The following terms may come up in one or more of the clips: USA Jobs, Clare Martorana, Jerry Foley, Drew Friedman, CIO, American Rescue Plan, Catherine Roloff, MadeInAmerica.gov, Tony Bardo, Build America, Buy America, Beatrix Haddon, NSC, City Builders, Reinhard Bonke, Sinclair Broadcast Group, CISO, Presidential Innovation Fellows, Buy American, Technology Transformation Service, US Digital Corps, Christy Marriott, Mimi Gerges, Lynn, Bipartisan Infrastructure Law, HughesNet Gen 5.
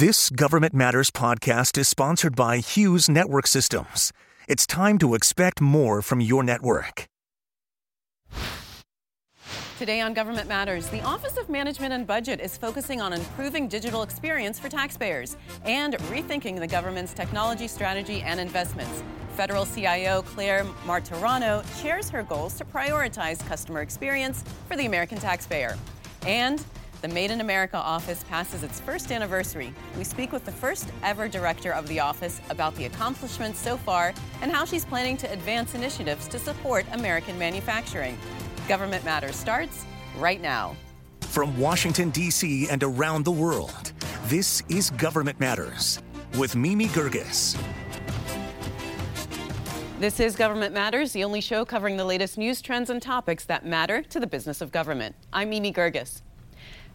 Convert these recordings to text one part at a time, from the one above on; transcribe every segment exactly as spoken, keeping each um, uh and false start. This Government Matters podcast is sponsored by Hughes Network Systems. It's time to expect more from your network. Today on Government Matters, the Office of Management and Budget is focusing on improving digital experience for taxpayers and rethinking the government's technology strategy and investments. Federal C I O Clare Martorana shares her goals to prioritize customer experience for the American taxpayer. And the Made in America office passes its first anniversary. We speak with the first ever director of the office about the accomplishments so far and how she's planning to advance initiatives to support American manufacturing. Government Matters starts right now. From Washington, D C and around the world, this is Government Matters with Mimi Gerges. This is Government Matters, the only show covering the latest news, trends, and topics that matter to the business of government. I'm Mimi Gerges.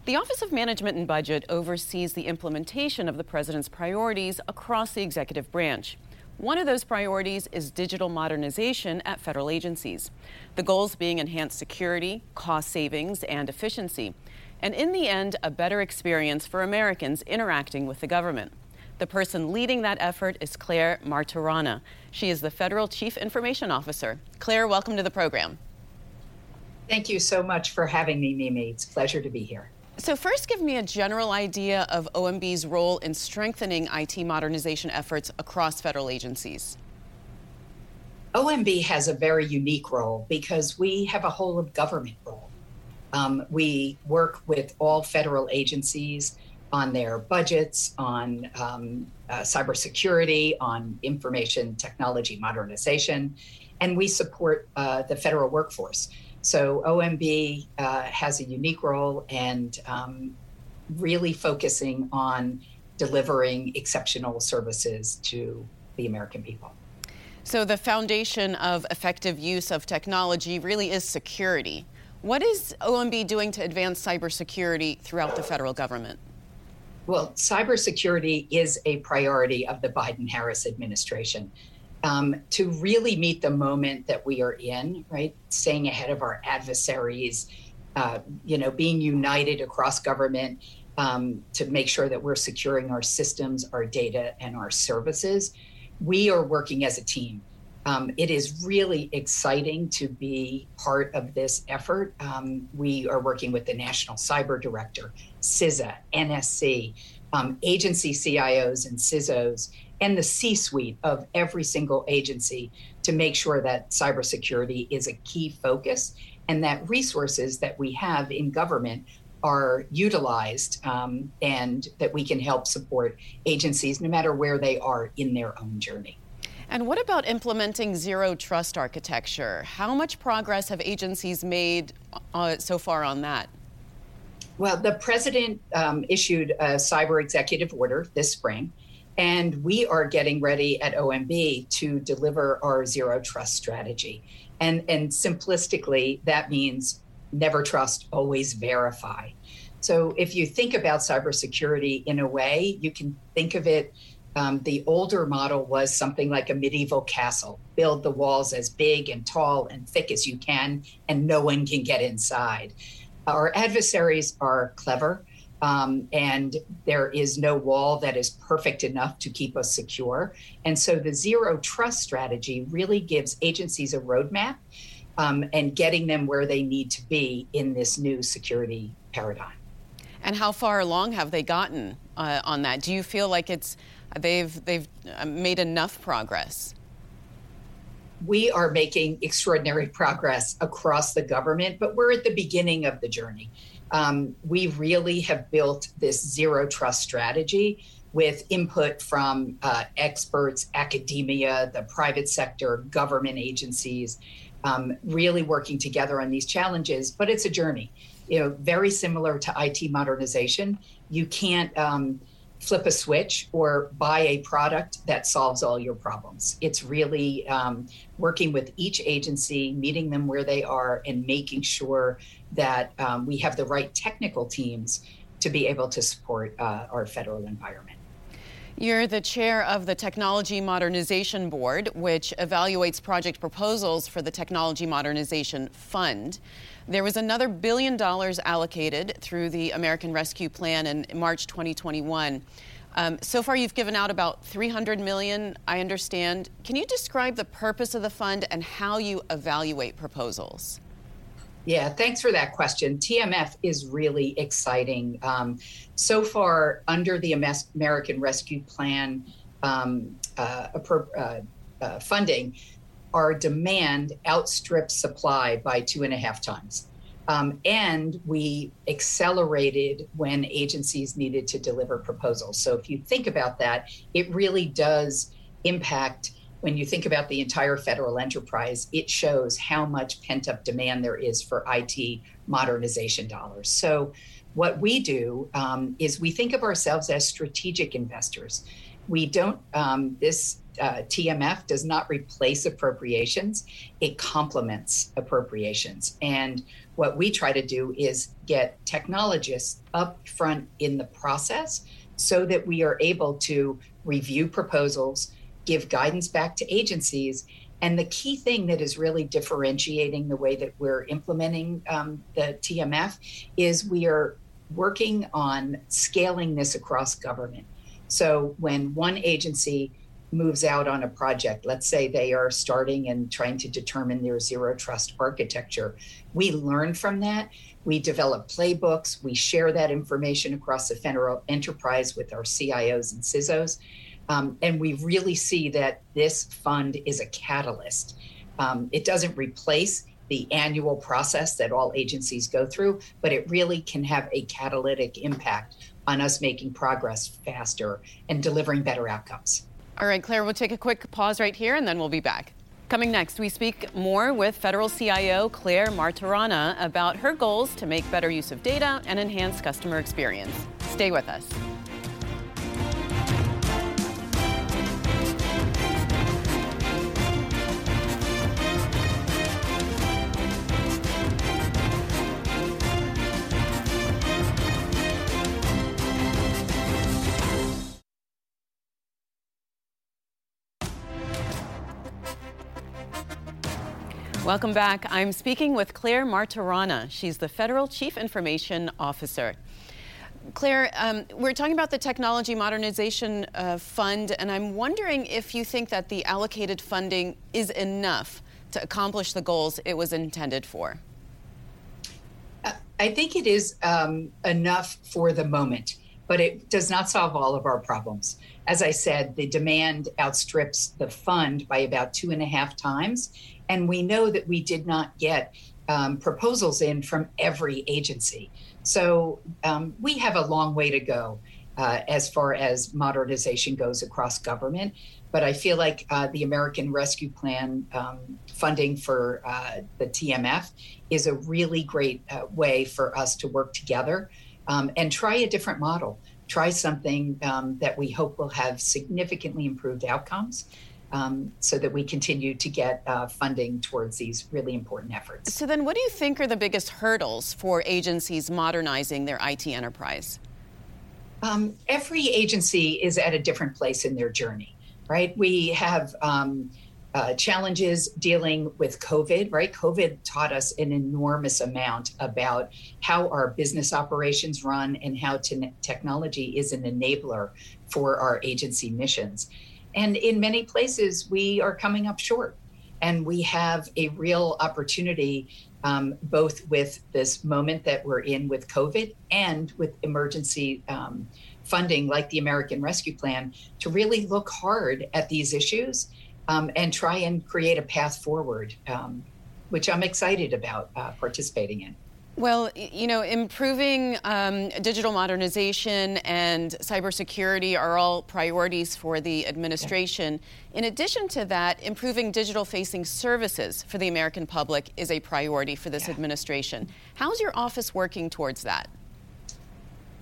The Office of Management and Budget oversees the implementation of the president's priorities across the executive branch. One of those priorities is digital modernization at federal agencies, the goals being enhanced security, cost savings, and efficiency, and in the end, a better experience for Americans interacting with the government. The person leading that effort is Clare Martorana. She is the Federal Chief Information Officer. Clare, welcome to the program. Thank you so much for having me, Mimi. It's a pleasure to be here. So first, give me a general idea of O M B's role in strengthening I T modernization efforts across federal agencies. O M B has a very unique role because we have a whole of government role. Um, we work with all federal agencies on their budgets, on um, uh, cybersecurity, on information technology modernization, and we support uh, the federal workforce. So O M B uh, has a unique role and um, really focusing on delivering exceptional services to the American people. So the foundation of effective use of technology really is security. What is O M B doing to advance cybersecurity throughout the federal government? Well, cybersecurity is a priority of the Biden-Harris administration. Um, to really meet the moment that we are in, right? Staying ahead of our adversaries, uh, you know, being united across government um, to make sure that we're securing our systems, our data, and our services. We are working as a team. Um, it is really exciting to be part of this effort. Um, we are working with the National Cyber Director, C I S A, N S C, um, agency C I Os and C I S Os, and the C-suite of every single agency to make sure that cybersecurity is a key focus and that resources that we have in government are utilized um, and that we can help support agencies no matter where they are in their own journey. And what about implementing zero trust architecture? How much progress have agencies made uh, so far on that? Well, the president um, issued a cyber executive order this spring. And we are getting ready at O M B to deliver our zero trust strategy. And, and simplistically, that means never trust, always verify. So if you think about cybersecurity in a way, you can think of it, um, the older model was something like a medieval castle, build the walls as big and tall and thick as you can, and no one can get inside. Our adversaries are clever. Um, and there is no wall that is perfect enough to keep us secure. And so the zero trust strategy really gives agencies a roadmap um, and getting them where they need to be in this new security paradigm. And how far along have they gotten uh, on that? Do you feel like it's they've they've made enough progress? We are making extraordinary progress across the government, but we're at the beginning of the journey. Um, we really have built this zero trust strategy with input from uh, experts, academia, the private sector, government agencies, um, really working together on these challenges. But it's a journey, you know, very similar to I T modernization. You can't um, flip a switch or buy a product that solves all your problems. It's really um, working with each agency, meeting them where they are, and making sure that um, we have the right technical teams to be able to support uh, our federal environment. You're the chair of the Technology Modernization Board, which evaluates project proposals for the Technology Modernization Fund. There was another billion dollars allocated through the American Rescue Plan in March twenty twenty-one. Um, so far, you've given out about three hundred million dollars, I understand. Can you describe the purpose of the fund and how you evaluate proposals? Yeah, thanks for that question. T M F is really exciting. Um, so far, under the American Rescue Plan um, uh, uh, uh, funding, our demand outstrips supply by two and a half times. Um, and we accelerated when agencies needed to deliver proposals. So if you think about that, it really does impact, when you think about the entire federal enterprise, it shows how much pent-up demand there is for I T modernization dollars. So what we do um, is we think of ourselves as strategic investors. We don't, um, this uh, T M F does not replace appropriations, it complements appropriations. And what we try to do is get technologists up front in the process so that we are able to review proposals, give guidance back to agencies. And the key thing that is really differentiating the way that we're implementing um, the T M F is we are working on scaling this across government. So when one agency moves out on a project, let's say they are starting and trying to determine their zero trust architecture, we learn from that, we develop playbooks, we share that information across the federal enterprise with our C I Os and C I S Os, um, and we really see that this fund is a catalyst. Um, it doesn't replace the annual process that all agencies go through, but it really can have a catalytic impact on us making progress faster and delivering better outcomes. All right, Claire, we'll take a quick pause right here and then we'll be back. Coming next, we speak more with federal C I O Clare Martorana about her goals to make better use of data and enhance customer experience. Stay with us. Welcome back. I'm speaking with Clare Martorana. She's the Federal Chief Information Officer. Claire, um, we're talking about the Technology Modernization uh, Fund, and I'm wondering if you think that the allocated funding is enough to accomplish the goals it was intended for. I think it is um, enough for the moment, but it does not solve all of our problems. As I said, the demand outstrips the fund by about two and a half times. And we know that we did not get um, proposals in from every agency. So um, we have a long way to go uh, as far as modernization goes across government. But I feel like uh, the American Rescue Plan um, funding for uh, the T M F is a really great uh, way for us to work together um, and try a different model. Try something um, that we hope will have significantly improved outcomes. Um, so that we continue to get uh, funding towards these really important efforts. So then what do you think are the biggest hurdles for agencies modernizing their I T enterprise? Um, every agency is at a different place in their journey, right? We have um, uh, challenges dealing with COVID, right? COVID taught us an enormous amount about how our business operations run and how te- technology is an enabler for our agency missions. And in many places, we are coming up short, and we have a real opportunity, um, both with this moment that we're in with COVID and with emergency um, funding like the American Rescue Plan, to really look hard at these issues um, and try and create a path forward, um, which I'm excited about uh, participating in. Well, you know, improving um, digital modernization and cybersecurity are all priorities for the administration. Yeah. In addition to that, improving digital-facing services for the American public is a priority for this yeah. administration. How's your office working towards that?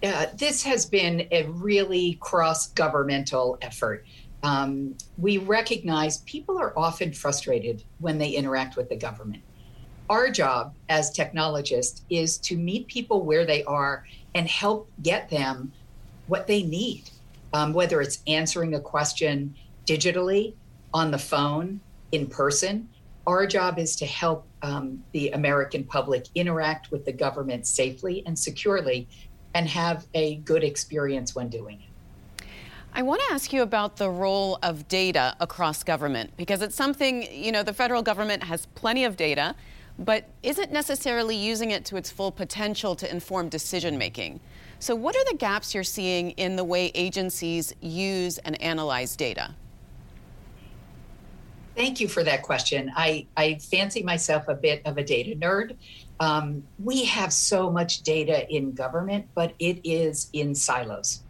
Uh, this has been a really cross-governmental effort. Um, we recognize people are often frustrated when they interact with the government. Our job as technologists is to meet people where they are and help get them what they need, um, whether it's answering a question digitally, on the phone, in person. Our job is to help um, the American public interact with the government safely and securely and have a good experience when doing it. I want to ask you about the role of data across government, because it's something, you know, the federal government has plenty of data, but isn't necessarily using it to its full potential to inform decision making. So what are the gaps you're seeing in the way agencies use and analyze data? Thank you for that question. I, I fancy myself a bit of a data nerd. Um, we have so much data in government, but it is in silos.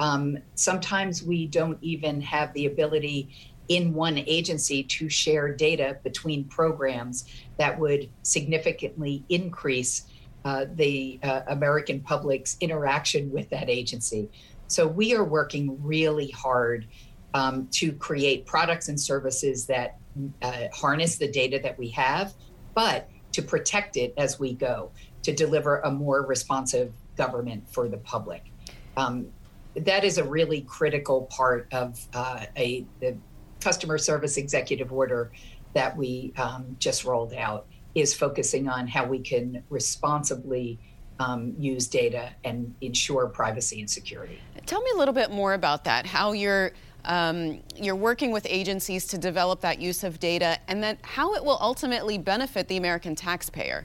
Um, sometimes we don't even have the ability in one agency to share data between programs that would significantly increase uh, the uh, American public's interaction with that agency. So we are working really hard Um, to create products and services that uh, harness the data that we have, but to protect it as we go, to deliver a more responsive government for the public. Um, that is a really critical part of uh, a the customer service executive order that we um, just rolled out, is focusing on how we can responsibly Um, use data and ensure privacy and security. Tell me a little bit more about that, how you're um, you're working with agencies to develop that use of data, and then how it will ultimately benefit the American taxpayer.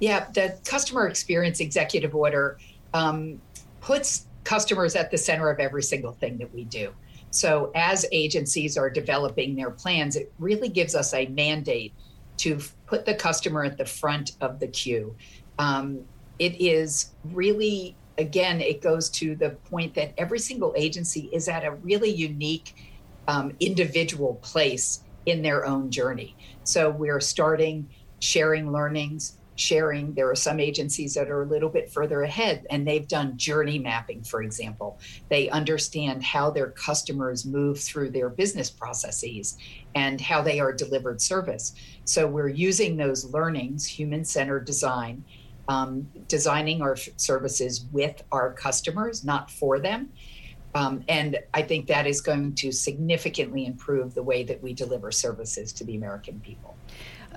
Yeah, the Customer Experience Executive Order um, puts customers at the center of every single thing that we do. So as agencies are developing their plans, it really gives us a mandate to put the customer at the front of the queue. Um, it is really, again, it goes to the point that every single agency is at a really unique um, individual place in their own journey. So we're starting sharing learnings, sharing. There are some agencies that are a little bit further ahead, and they've done journey mapping, for example. They understand how their customers move through their business processes and how they are delivered service. So we're using those learnings, human-centered design, Um, designing our services with our customers, not for them. Um, and I think that is going to significantly improve the way that we deliver services to the American people.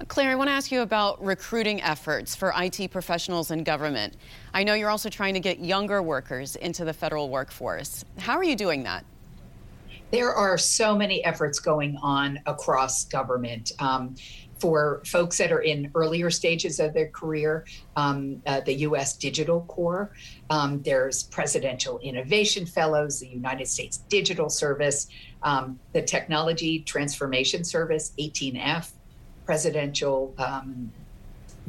Claire, I want to ask you about recruiting efforts for I T professionals in government. I know you're also trying to get younger workers into the federal workforce. How are you doing that? There are so many efforts going on across government. Um, For folks that are in earlier stages of their career, um, uh, the U S Digital Corps, um, there's Presidential Innovation Fellows, the United States Digital Service, um, the Technology Transformation Service, eighteen F, Presidential um,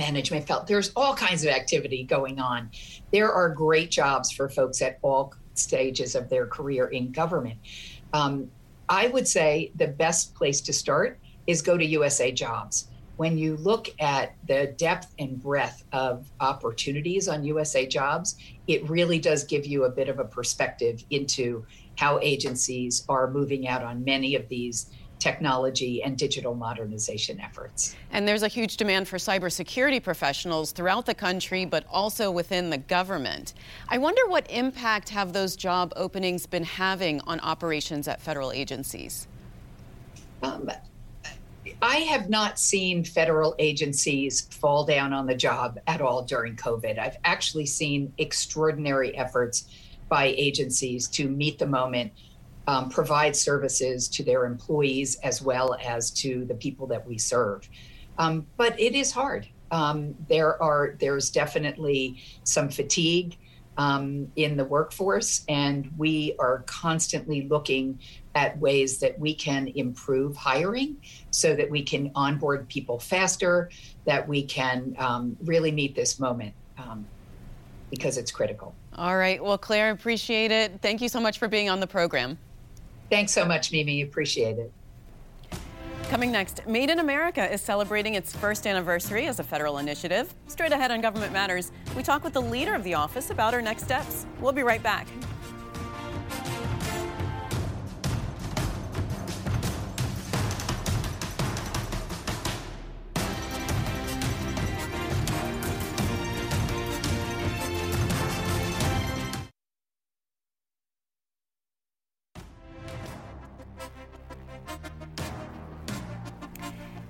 Management Fellows. There's all kinds of activity going on. There are great jobs for folks at all stages of their career in government. Um, I would say the best place to start is go to U S A Jobs. When you look at the depth and breadth of opportunities on U S A Jobs, it really does give you a bit of a perspective into how agencies are moving out on many of these technology and digital modernization efforts. And there's a huge demand for cybersecurity professionals throughout the country, but also within the government. I wonder what impact have those job openings been having on operations at federal agencies? Um, I have not seen federal agencies fall down on the job at all during COVID. I've actually seen extraordinary efforts by agencies to meet the moment, um, provide services to their employees as well as to the people that we serve. Um, but it is hard. Um, there are there's definitely some fatigue um, in the workforce, and we are constantly looking at ways that we can improve hiring so that we can onboard people faster, that we can um, really meet this moment um, because it's critical. All right. Well, Claire, appreciate it. Thank you so much for being on the program. Thanks so much, Mimi. Appreciate it. Coming next, Made in America is celebrating its first anniversary as a federal initiative. Straight ahead on Government Matters, we talk with the leader of the office about our next steps. We'll be right back.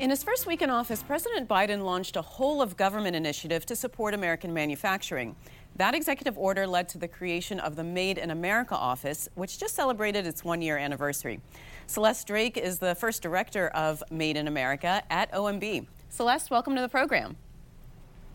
In his first week in office, President Biden launched a whole-of-government initiative to support American manufacturing. That executive order led to the creation of the Made in America office, which just celebrated its one-year anniversary. Celeste Drake is the first director of Made in America at O M B. Celeste, welcome to the program.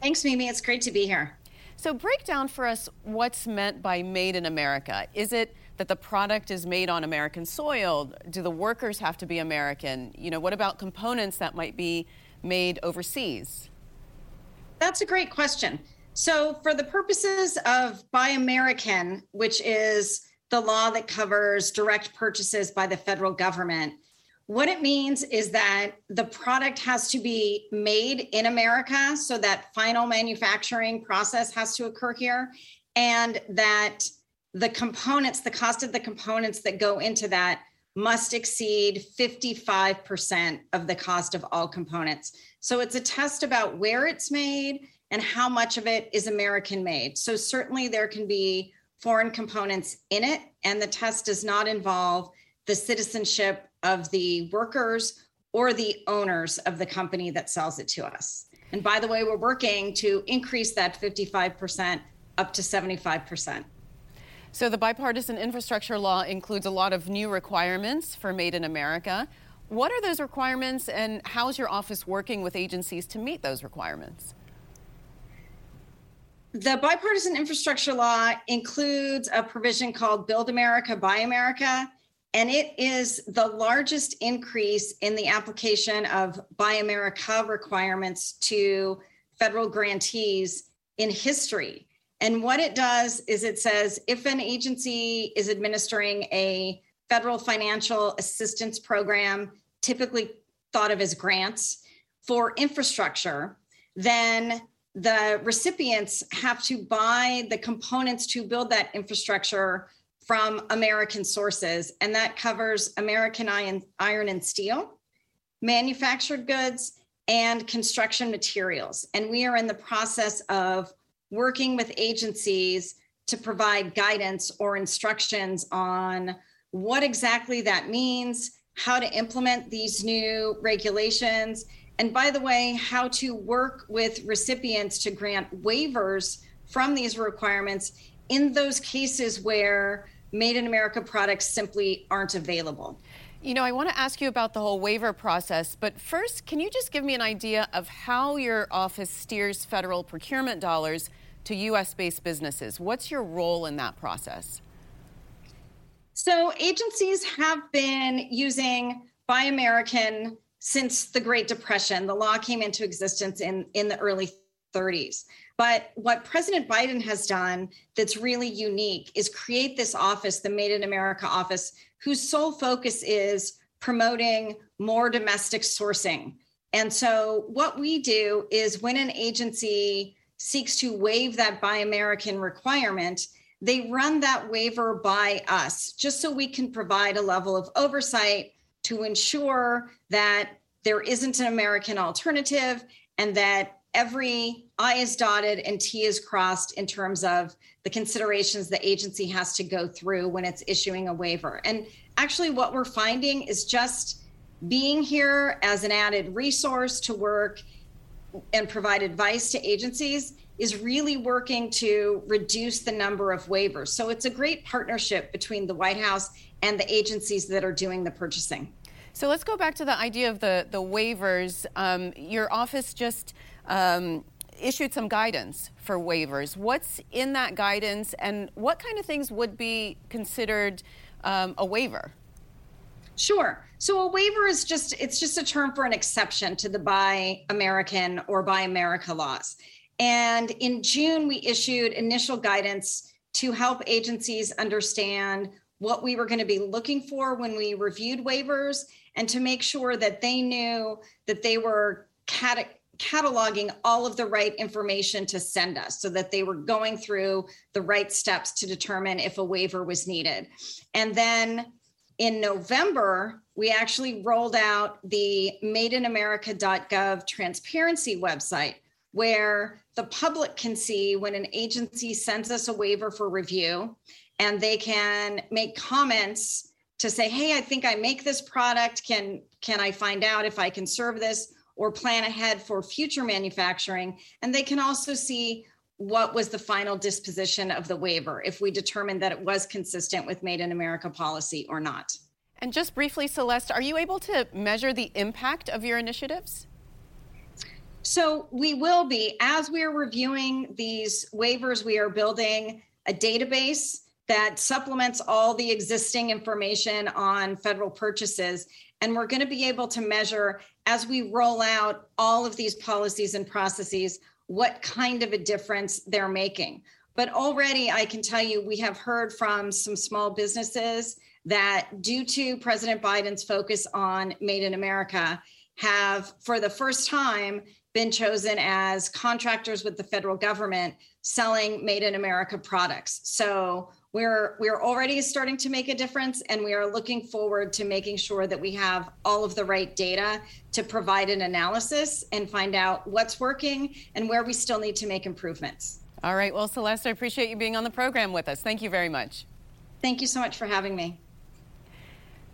Thanks, Mimi. It's great to be here. So break down for us what's meant by Made in America. Is it that the product is made on American soil? Do the workers have to be American? You know, what about components that might be made overseas? That's a great question. So for the purposes of Buy American, which is the law that covers direct purchases by the federal government, what it means is that the product has to be made in America, so that final manufacturing process has to occur here, and that the components, the cost of the components that go into that must exceed fifty-five percent of the cost of all components. So it's a test about where it's made and how much of it is American made. So certainly there can be foreign components in it, and the test does not involve the citizenship of the workers or the owners of the company that sells it to us. And by the way, we're working to increase that fifty-five percent up to seventy-five percent. So the Bipartisan Infrastructure Law includes a lot of new requirements for Made in America. What are those requirements, and how is your office working with agencies to meet those requirements? The Bipartisan Infrastructure Law includes a provision called Build America, Buy America, and it is the largest increase in the application of Buy America requirements to federal grantees in history. And what it does is it says if an agency is administering a federal financial assistance program, typically thought of as grants for infrastructure, then the recipients have to buy the components to build that infrastructure from American sources, and that covers American iron, iron and steel, manufactured goods, and construction materials. And we are in the process of working with agencies to provide guidance or instructions on what exactly that means, how to implement these new regulations, and by the way, how to work with recipients to grant waivers from these requirements in those cases where Made in America products simply aren't available. You know, I want to ask you about the whole waiver process, but first, can you just give me an idea of how your office steers federal procurement dollars to U S-based businesses? What's your role in that process? So agencies have been using Buy American since the Great Depression. The law came into existence in, in the early thirties. But what President Biden has done that's really unique is create this office, the Made in America office, whose sole focus is promoting more domestic sourcing. And so what we do is when an agency seeks to waive that Buy American requirement, they run that waiver by us, just so we can provide a level of oversight to ensure that there isn't an American alternative and that every I is dotted and T is crossed in terms of the considerations the agency has to go through when it's issuing a waiver. And actually what we're finding is just being here as an added resource to work and provide advice to agencies is really working to reduce the number of waivers. So it's a great partnership between the White House and the agencies that are doing the purchasing. So let's go back to the idea of the, the waivers. Um, your office just um, issued some guidance for waivers. What's in that guidance, and what kind of things would be considered um, a waiver? Sure. So a waiver is just, it's just a term for an exception to the Buy American or Buy America laws. And in June, we issued initial guidance to help agencies understand what we were going to be looking for when we reviewed waivers, and to make sure that they knew that they were cate- cataloging all of the right information to send us, so that they were going through the right steps to determine if a waiver was needed. And then in November, we actually rolled out the Made In America dot gov transparency website, where the public can see when an agency sends us a waiver for review, and they can make comments to say, hey, I think I make this product. Can, can I find out if I can serve this or plan ahead for future manufacturing? And they can also see what was the final disposition of the waiver, if we determined that it was consistent with Made in America policy or not. And just briefly, Celeste, are you able to measure the impact of your initiatives? So we will be. As we are reviewing these waivers, we are building a database that supplements all the existing information on federal purchases. And we're going to be able to measure, as we roll out all of these policies and processes, what kind of a difference they're making. But already I can tell you, we have heard from some small businesses that, due to President Biden's focus on Made in America, have for the first time been chosen as contractors with the federal government selling Made in America products. So We're we're already starting to make a difference, and we are looking forward to making sure that we have all of the right data to provide an analysis and find out what's working and where we still need to make improvements. All right. Well, Celeste, I appreciate you being on the program with us. Thank you very much. Thank you so much for having me.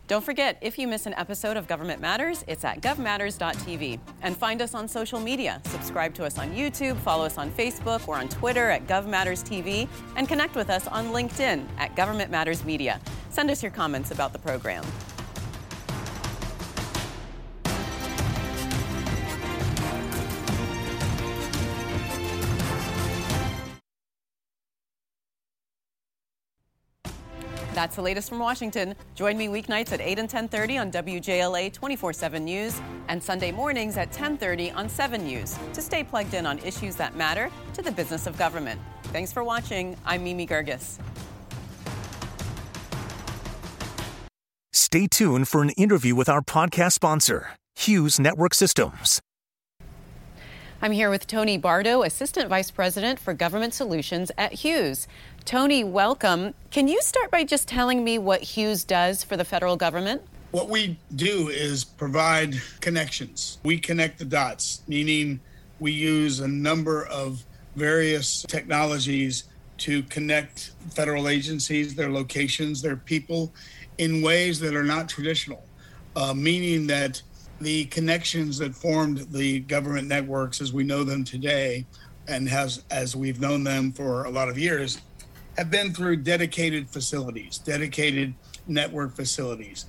Don't forget, if you miss an episode of Government Matters, it's at gov matters dot t v. And find us on social media. Subscribe to us on YouTube, follow us on Facebook, or on Twitter at gov matters t v, and connect with us on LinkedIn at Government Matters Media. Send us your comments about the program. That's the latest from Washington. Join me weeknights at eight and ten thirty on W J L A twenty-four seven News, and Sunday mornings at ten thirty on seven News to stay plugged in on issues that matter to the business of government. Thanks for watching. I'm Mimi Gergis. Stay tuned for an interview with our podcast sponsor, Hughes Network Systems. I'm here with Tony Bardo, Assistant Vice President for Government Solutions at Hughes. Tony, welcome. Can you start by just telling me what Hughes does for the federal government? What we do is provide connections. We connect the dots, meaning we use a number of various technologies to connect federal agencies, their locations, their people in ways that are not traditional, uh, meaning that the connections that formed the government networks as we know them today, and has as we've known them for a lot of years, have been through dedicated facilities, dedicated network facilities.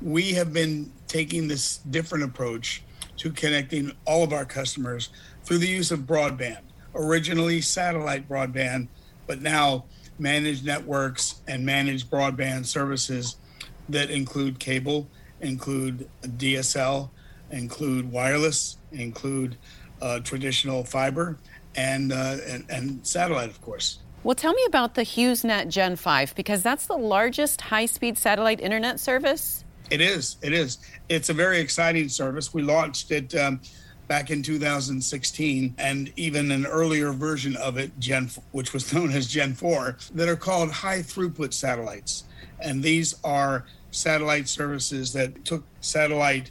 We have been taking this different approach to connecting all of our customers through the use of broadband, originally satellite broadband, but now managed networks and managed broadband services that include cable, include D S L, include wireless, include uh, traditional fiber, and, uh, and and satellite, of course. Well, tell me about the HughesNet Gen five, because that's the largest high-speed satellite internet service. It is. It is. It's a very exciting service. We launched it um, back in two thousand sixteen, and even an earlier version of it, Gen, which was known as Gen four, that are called high-throughput satellites. And these are satellite services that took satellite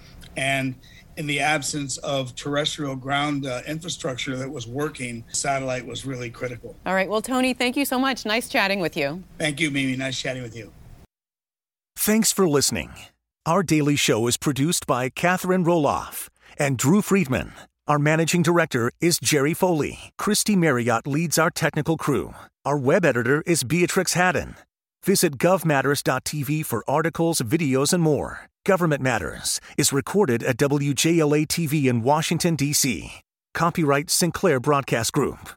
And in the absence of terrestrial ground uh, infrastructure that was working, satellite was really critical. All right. Well, Tony, thank you so much. Nice chatting with you. Thank you, Mimi. Nice chatting with you. Thanks for listening. Our daily show is produced by Catherine Roloff and Drew Friedman. Our managing director is Jerry Foley. Christy Marriott leads our technical crew. Our web editor is Beatrix Haddon. Visit gov matters dot t v for articles, videos, and more. Government Matters is recorded at W J L A T V in Washington, D C Copyright Sinclair Broadcast Group.